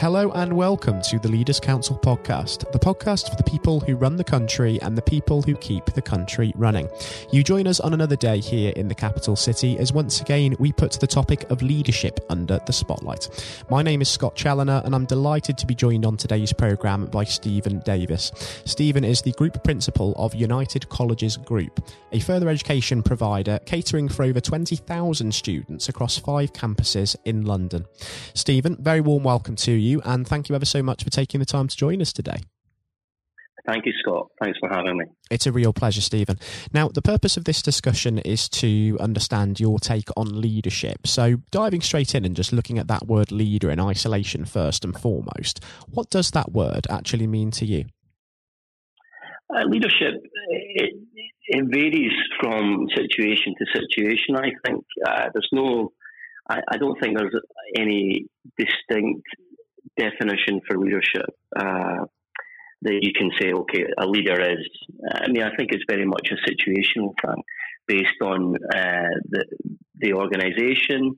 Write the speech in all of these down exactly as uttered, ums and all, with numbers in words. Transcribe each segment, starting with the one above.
Hello and welcome to the Leaders' Council podcast, the podcast for the people who run the country and the people who keep the country running. You join us on another day here in the capital city as once again we put the topic of leadership under the spotlight. My name is Scott Chaloner and I'm delighted to be joined on today's programme by Stephen Davis. Stephen is the Group Principal of United Colleges Group, a further education provider catering for over twenty thousand students across five campuses in London. Stephen, very warm welcome to you. You, and thank you ever so much for taking the time to join us today. Thank you, Scott. Thanks for having me. It's a real pleasure, Stephen. Now, the purpose of this discussion is to understand your take on leadership. So diving straight in and just looking at that word leader in isolation first and foremost, what does that word actually mean to you? Uh, leadership, it, it varies from situation to situation, I think. Uh, there's no, I, I don't think there's any distinct definition for leadership uh, that you can say, okay, a leader is. I mean, I think it's very much a situational thing based on uh, the the organisation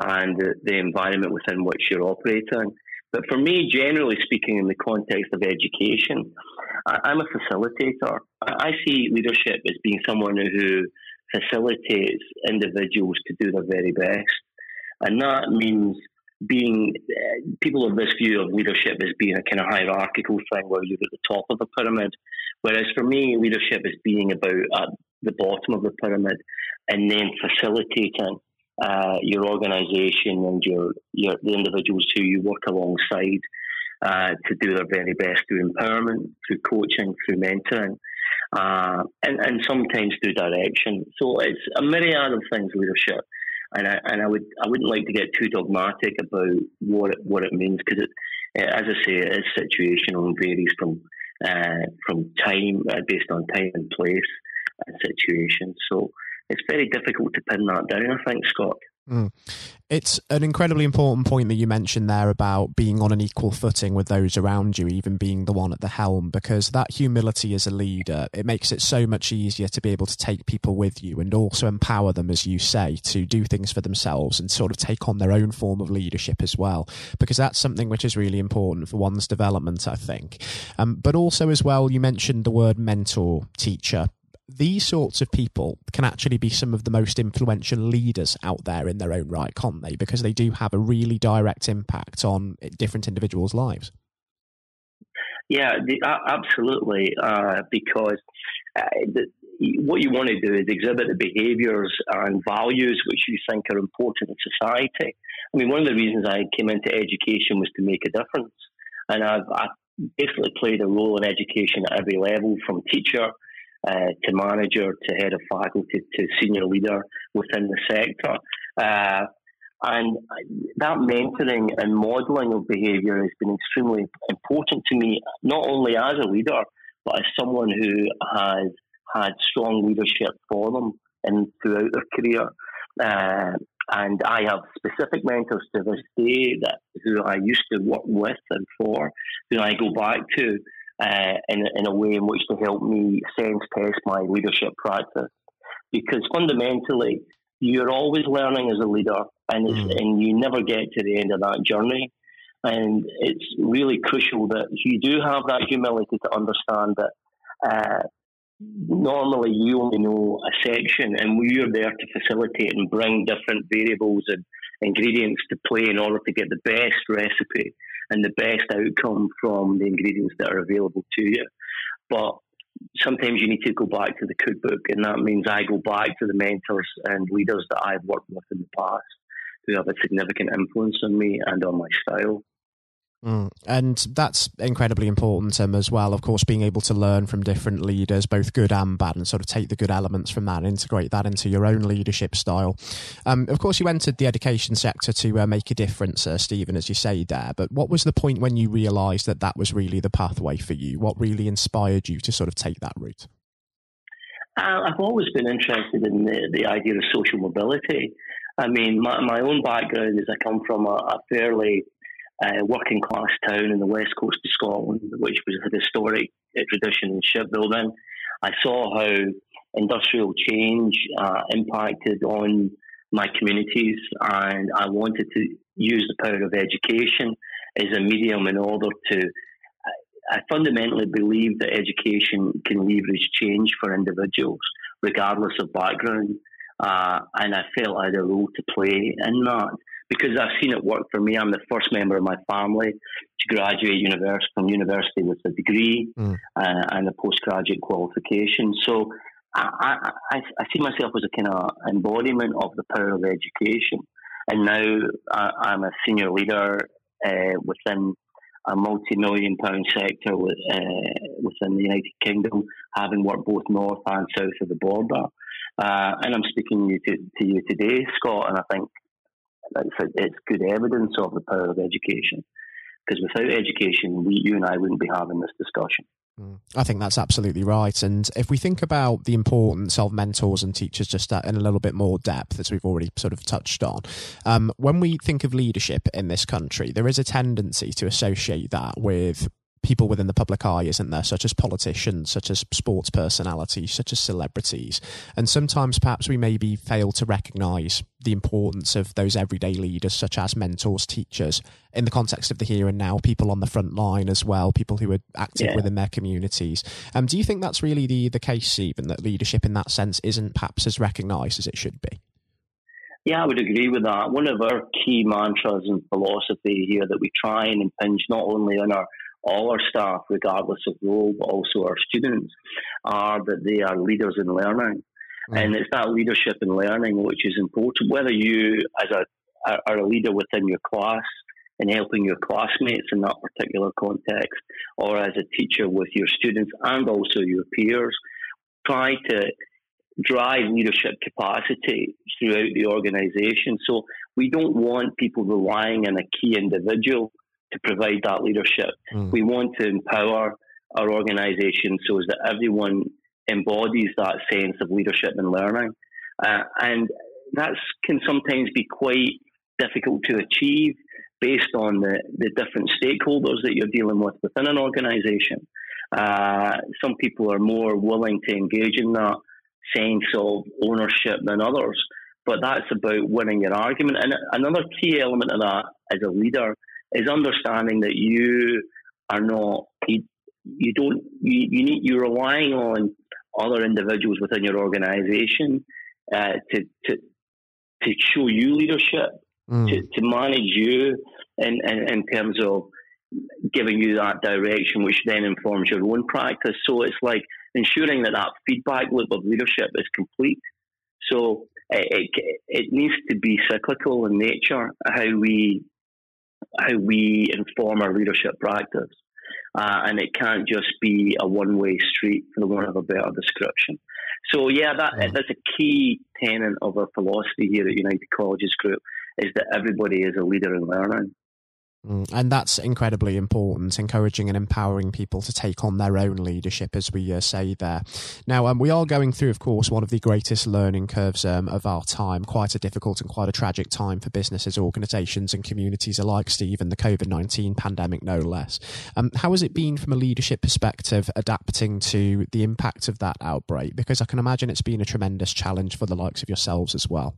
and the, the environment within which you're operating. But for me, generally speaking, in the context of education, I, I'm a facilitator. I, I see leadership as being someone who facilitates individuals to do their very best, and that means being uh, people have this view of leadership as being a kind of hierarchical thing where you're at the top of a pyramid, whereas for me, leadership is being about at the bottom of the pyramid and then facilitating uh, your organisation and your, your the individuals who you work alongside uh, to do their very best through empowerment, through coaching, through mentoring, uh, and, and sometimes through direction. So it's a myriad of things, leadership. And I and I would I wouldn't like to get too dogmatic about what it, what it means because it, as I say, it is situational and varies from uh, from time uh, based on time and place and situation. So it's very difficult to pin that down, I think, Scott. Mm. It's an incredibly important point that you mentioned there about being on an equal footing with those around you, even being the one at the helm, because that humility as a leader, it makes it so much easier to be able to take people with you and also empower them, as you say, to do things for themselves and sort of take on their own form of leadership as well, because that's something which is really important for one's development, I think. Um, but also as well, you mentioned the word mentor, teacher. These sorts of people can actually be some of the most influential leaders out there in their own right, can't they? Because they do have a really direct impact on different individuals' lives. Yeah, the, uh, absolutely. Uh, because uh, the, what you want to do is exhibit the behaviours and values which you think are important in society. I mean, one of the reasons I came into education was to make a difference. And I've, I've basically played a role in education at every level, from teacher Uh, to manager, to head of faculty, to senior leader within the sector. Uh, and that mentoring and modelling of behaviour has been extremely important to me, not only as a leader, but as someone who has had strong leadership for them and throughout their career. Uh, and I have specific mentors to this day that who I used to work with and for, who I go back to, Uh, in, in a way in which to help me sense test my leadership practice, because fundamentally you're always learning as a leader, and it's, mm. and you never get to the end of that journey. And it's really crucial that you do have that humility to understand that uh, normally you only know a section, and we're there to facilitate and bring different variables and ingredients to play in order to get the best recipe and the best outcome from the ingredients that are available to you. But sometimes you need to go back to the cookbook, and that means I go back to the mentors and leaders that I've worked with in the past who have a significant influence on me and on my style. Mm. And that's incredibly important, Tim, as well. Of course, being able to learn from different leaders, both good and bad, and sort of take the good elements from that and integrate that into your own leadership style. Um, of course, you entered the education sector to uh, make a difference, uh, Stephen, as you say there. But what was the point when you realised that that was really the pathway for you? What really inspired you to sort of take that route? Uh, I've always been interested in the, the idea of social mobility. I mean, my, my own background is I come from a, a fairly Uh, working class town in the west coast of Scotland, which was a historic tradition in shipbuilding. I saw how industrial change uh, impacted on my communities, and I wanted to use the power of education is a medium in order to... I fundamentally believe that education can leverage change for individuals, regardless of background. Uh, and I felt I had a role to play in that, because I've seen it work for me. I'm the first member of my family to graduate university, from university with a degree mm. uh, and a postgraduate qualification. So I, I, I see myself as a kind of embodiment of the power of education. And now I, I'm a senior leader uh, within a multi-million pound sector with, uh, within the United Kingdom, having worked both north and south of the border. Uh, and I'm speaking you to, to you today, Scott, and I think it's, it's good evidence of the power of education. Because without education, we, you and I wouldn't be having this discussion. I think that's absolutely right. And if we think about the importance of mentors and teachers just in a little bit more depth, as we've already sort of touched on, um, when we think of leadership in this country, there is a tendency to associate that with people within the public eye, isn't there, such as politicians, such as sports personalities, such as celebrities. And sometimes perhaps we maybe fail to recognise the importance of those everyday leaders, such as mentors, teachers, in the context of the here and now, people on the front line as well, people who are active yeah. within their communities. Um, do you think that's really the, the case, Stephen, that leadership in that sense isn't perhaps as recognised as it should be? Yeah, I would agree with that. One of our key mantras and philosophy here that we try and impinge not only on our all our staff, regardless of role, but also our students, are that they are leaders in learning. Mm. And it's that leadership in learning which is important, whether you as a, are a leader within your class and helping your classmates in that particular context, or as a teacher with your students and also your peers. Try to drive leadership capacity throughout the organisation. So we don't want people relying on a key individual to provide that leadership. Mm. We want to empower our organisation so as that everyone embodies that sense of leadership and learning. Uh, and that can sometimes be quite difficult to achieve based on the, the different stakeholders that you're dealing with within an organisation. Uh, some people are more willing to engage in that sense of ownership than others, but that's about winning your argument. And another key element of that as a leader is understanding that you are not, you, you don't, you, you need, you're relying on other individuals within your organisation uh, to, to to show you leadership, mm. to, to manage you in, in, in terms of giving you that direction, which then informs your own practice. So it's like ensuring that that feedback loop of leadership is complete. So it, it, it needs to be cyclical in nature, how we how we inform our leadership practice. Uh, and it can't just be a one-way street, for the want of a better description. So, yeah, that mm. that's a key tenet of our philosophy here at United Colleges Group, is that everybody is a leader in learning. And that's incredibly important, encouraging and empowering people to take on their own leadership, as we uh, say there. Now, um, we are going through, of course, one of the greatest learning curves um, of our time, quite a difficult and quite a tragic time for businesses, organisations and communities alike, Steve, and the COVID nineteen pandemic, no less. Um, how has it been from a leadership perspective, adapting to the impact of that outbreak? Because I can imagine it's been a tremendous challenge for the likes of yourselves as well.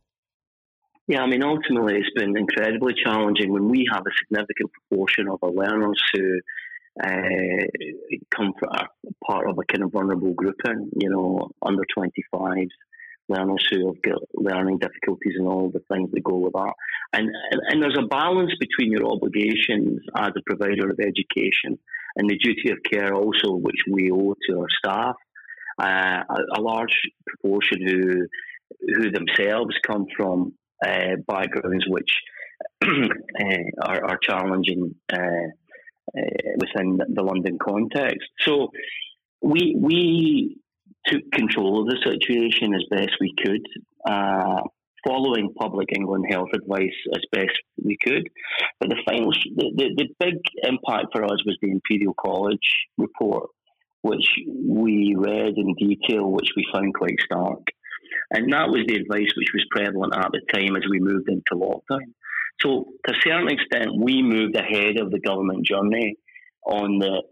Yeah, I mean, ultimately, it's been incredibly challenging when we have a significant proportion of our learners who uh, come from are part of a kind of vulnerable grouping, you know, under twenty-five learners who have got learning difficulties and all the things that go with that. And, and, and there's a balance between your obligations as a provider of education and the duty of care also, which we owe to our staff. Uh, a, a large proportion who who themselves come from Uh, backgrounds which uh, are, are challenging uh, uh, within the London context. So we we took control of the situation as best we could, uh, following public England health advice as best we could. But the final, the, the, the big impact for us was the Imperial College report, which we read in detail, which we found quite stark. And that was the advice which was prevalent at the time as we moved into lockdown. So to a certain extent, we moved ahead of the government journey on the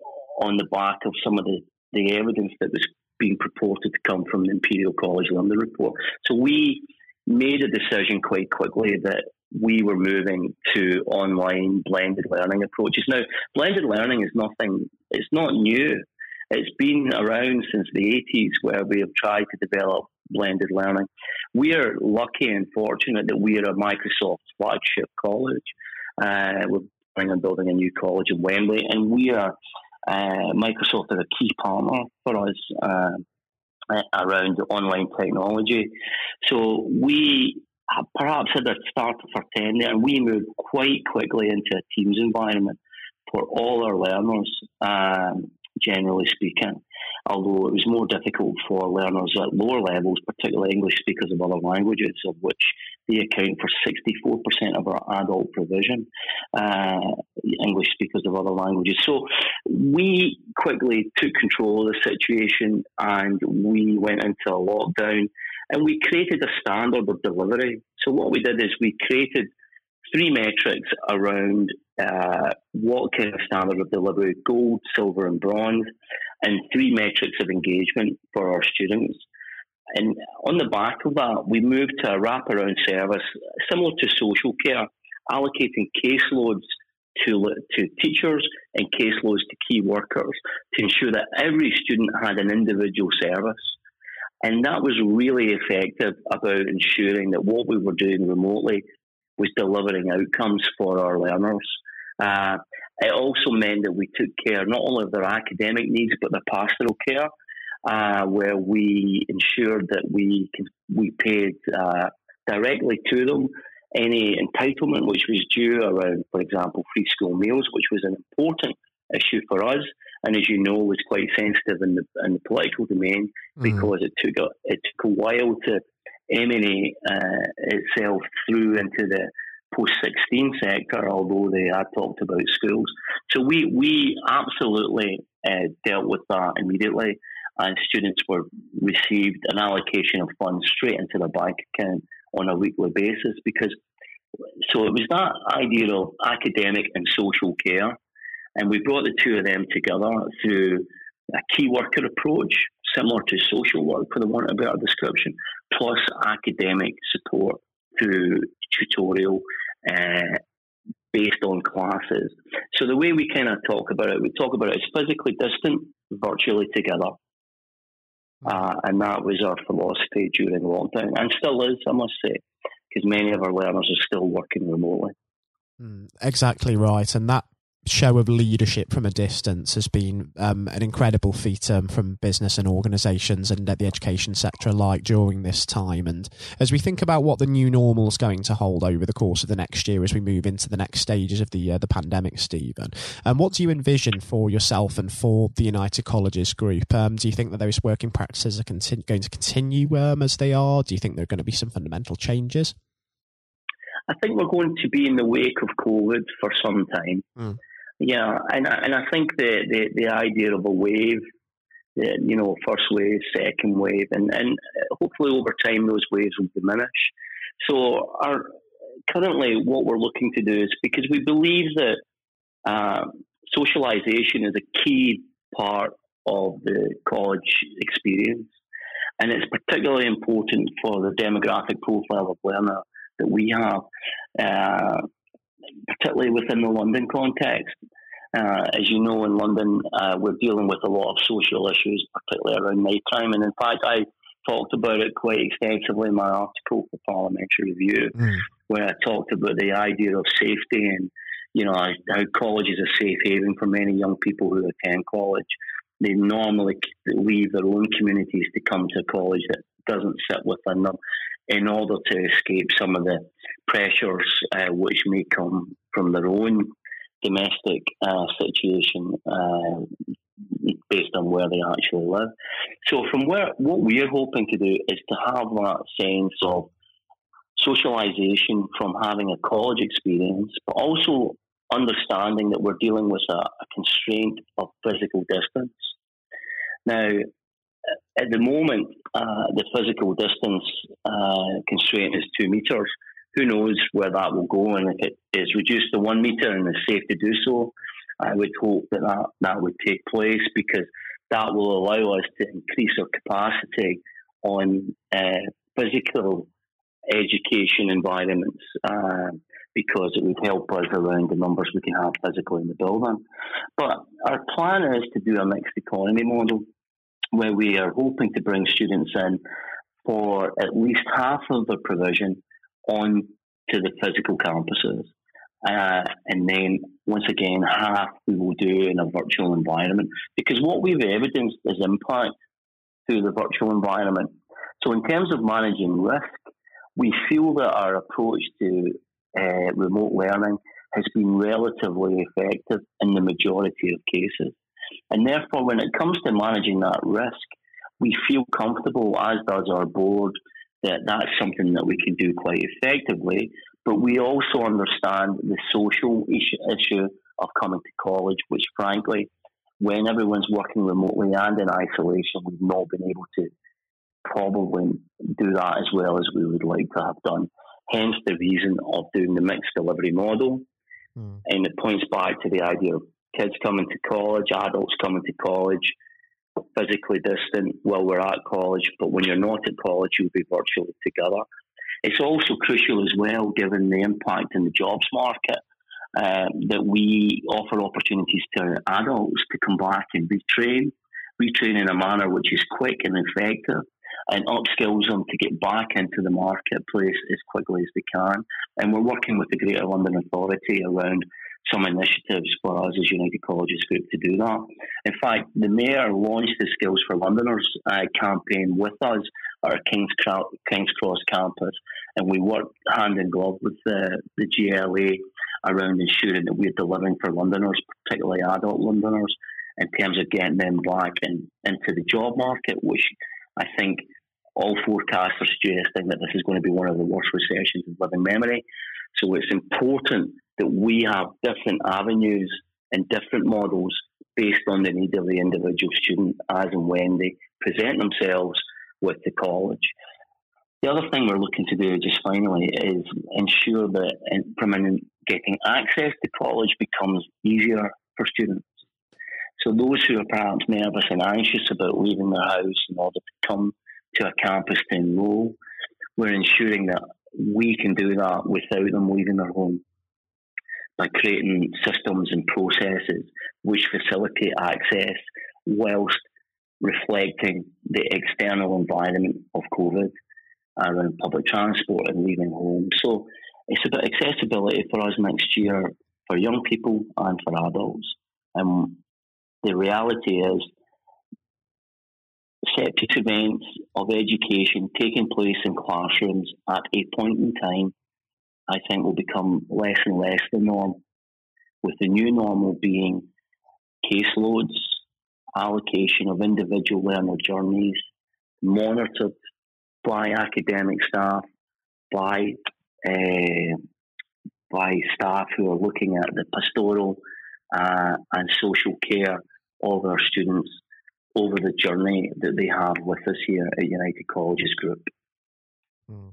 on the back of some of the, the evidence that was being purported to come from the Imperial College London report. So we made a decision quite quickly that we were moving to online blended learning approaches. Now, blended learning is nothing, it's not new. It's been around since the eighties where we have tried to develop blended learning. We are lucky and fortunate that we are a Microsoft flagship college. Uh, we're planning on building a new college in Wembley, and we are, uh, Microsoft is a key partner for us uh, around online technology. So we perhaps had a start for ten there, and we moved quite quickly into a Teams environment for all our learners. Um, generally speaking, although it was more difficult for learners at lower levels, particularly English speakers of other languages, of which they account for sixty-four percent of our adult provision, uh, English speakers of other languages. So we quickly took control of the situation and we went into a lockdown and we created a standard of delivery. So what we did is we created three metrics around uh, what kind of standard of delivery, gold, silver and bronze, and three metrics of engagement for our students. And on the back of that, we moved to a wraparound service similar to social care, allocating caseloads to, to teachers and caseloads to key workers to ensure that every student had an individual service. And that was really effective about ensuring that what we were doing remotely was delivering outcomes for our learners. Uh, it also meant that we took care not only of their academic needs, but their pastoral care, uh, where we ensured that we we paid uh, directly to them any entitlement which was due around, for example, free school meals, which was an important issue for us, and as you know, was quite sensitive in the, in the political domain mm. because it took a, it took a while to emanate uh, itself through into the post sixteen sector, although they had talked about schools. So we, we absolutely uh, dealt with that immediately, and students were received an allocation of funds straight into their bank account on a weekly basis. Because so it was that idea of academic and social care, and we brought the two of them together through a key worker approach, similar to social work, for the want of a better description, plus academic support through tutorial uh, based on classes. So the way we kind of talk about it, we talk about it as physically distant, virtually together. Uh, and that was our philosophy during lockdown, and still is, I must say, because many of our learners are still working remotely. Mm, exactly right. And that show of leadership from a distance has been um, an incredible feat um, from business and organisations and the education sector alike during this time. And as we think about what the new normal is going to hold over the course of the next year as we move into the next stages of the uh, the pandemic, Stephen, um, what do you envision for yourself and for the United Colleges Group? Um, do you think that those working practices are conti- going to continue um, as they are? Do you think there are going to be some fundamental changes? I think we're going to be in the wake of COVID for some time. Mm. Yeah, and I, and I think the, the, the idea of a wave, the, you know, first wave, second wave, and, and hopefully over time those waves will diminish. So our, currently what we're looking to do is, because we believe that uh, socialisation is a key part of the college experience, and it's particularly important for the demographic profile of learner that we have, uh, particularly within the London context. Uh, as you know, in London, uh, we're dealing with a lot of social issues, particularly around night crime. And in fact, I talked about it quite extensively in my article for Parliamentary Review, mm. where I talked about the idea of safety and, you know, how college is a safe haven for many young people who attend college. They normally leave their own communities to come to a college that doesn't sit within them, in order to escape some of the pressures uh, which may come from their own domestic uh, situation uh, based on where they actually live. So from where, what we're hoping to do is to have that sense of socialisation from having a college experience, but also understanding that we're dealing with a, a constraint of physical distance. Now, at the moment, uh, the physical distance uh, constraint is two metres. Who knows where that will go? And if it is reduced to one metre and is safe to do so, I would hope that that, that would take place, because that will allow us to increase our capacity on uh, physical education environments, uh, because it would help us around the numbers we can have physically in the building. But our plan is to do a mixed economy model where we are hoping to bring students in for at least half of the provision on to the physical campuses. Uh, and then, once again, half we will do in a virtual environment, because what we've evidenced is impact through the virtual environment. So in terms of managing risk, we feel that our approach to uh, remote learning has been relatively effective in the majority of cases. And therefore, when it comes to managing that risk, we feel comfortable, as does our board, that that's something that we can do quite effectively. But we also understand the social issue of coming to college, which frankly, when everyone's working remotely and in isolation, we've not been able to probably do that as well as we would like to have done. Hence the reason of doing the mixed delivery model. Mm. And it points back to the idea of kids coming to college, adults coming to college, physically distant while we're at college, but when you're not at college, you'll be virtually together. It's also crucial as well, given the impact in the jobs market, uh, that we offer opportunities to adults to come back and retrain, retrain in a manner which is quick and effective, and upskills them to get back into the marketplace as quickly as they can. And we're working with the Greater London Authority around some initiatives for us as United Colleges Group to do that. In fact, the Mayor launched the Skills for Londoners uh, campaign with us at our King's, Cra- King's Cross campus, and we worked hand in glove with the, the G L A around ensuring that we're delivering for Londoners, particularly adult Londoners, in terms of getting them back in, into the job market, which I think all forecasts are suggesting that this is going to be one of the worst recessions in living memory. So it's important that we have different avenues and different models based on the need of the individual student as and when they present themselves with the college. The other thing we're looking to do, just finally, is ensure that getting access to college becomes easier for students. So those who are perhaps nervous and anxious about leaving their house in order to come to a campus to enroll, we're ensuring that we can do that without them leaving their home, by creating systems and processes which facilitate access whilst reflecting the external environment of COVID around public transport and leaving home. So it's about accessibility for us next year for young people and for adults. Um, the reality is septic events of education taking place in classrooms at a point in time I think will become less and less the norm, with the new normal being caseloads, allocation of individual learner journeys, monitored by academic staff, by uh, by staff who are looking at the pastoral uh, and social care of our students over the journey that they have with us here at United Colleges Group.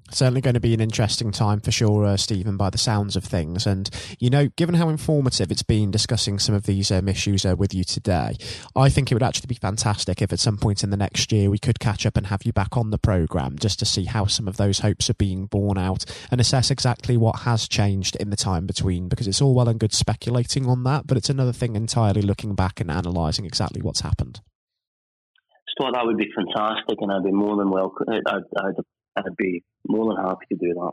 Certainly going to be an interesting time for sure, uh, Stephen, by the sounds of things. And, you know, given how informative it's been discussing some of these um, issues uh, with you today, I think it would actually be fantastic if at some point in the next year we could catch up and have you back on the programme just to see how some of those hopes are being borne out and assess exactly what has changed in the time between, because it's all well and good speculating on that, but it's another thing entirely looking back and analysing exactly what's happened. So that would be fantastic, and I'd be more than welcome. I'd, I'd I'd be more than happy to do that.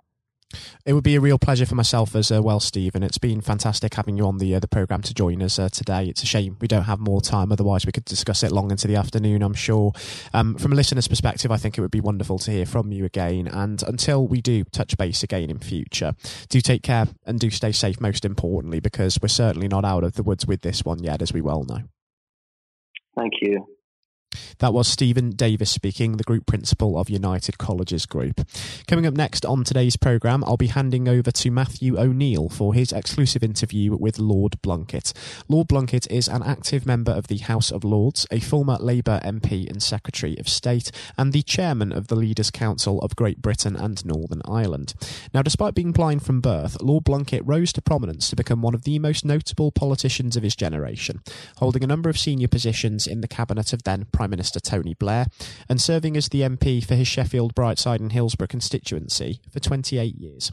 It would be a real pleasure for myself as well, Stephen. It's been fantastic having you on the uh, the programme to join us uh, today. It's a shame we don't have more time, otherwise we could discuss it long into the afternoon, I'm sure. Um, from a listener's perspective, I think it would be wonderful to hear from you again. And until we do touch base again in future, do take care and do stay safe, most importantly, because we're certainly not out of the woods with this one yet, as we well know. Thank you. That was Stephen Davis speaking, the Group Principal of United Colleges Group. Coming up next on today's programme, I'll be handing over to Matthew O'Neill for his exclusive interview with Lord Blunkett. Lord Blunkett is an active member of the House of Lords, a former Labour M P and Secretary of State, and the Chairman of the Leaders' Council of Great Britain and Northern Ireland. Now, despite being blind from birth, Lord Blunkett rose to prominence to become one of the most notable politicians of his generation, holding a number of senior positions in the cabinet of then Prime Prime Minister Tony Blair, and serving as the M P for his Sheffield, Brightside and Hillsborough constituency for twenty-eight years.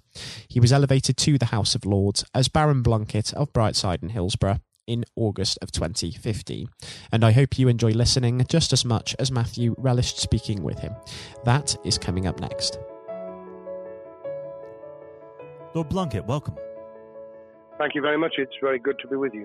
He was elevated to the House of Lords as Baron Blunkett of Brightside and Hillsborough in August of twenty fifteen. And I hope you enjoy listening just as much as Matthew relished speaking with him. That is coming up next. Lord Blunkett, welcome. Thank you very much. It's very good to be with you.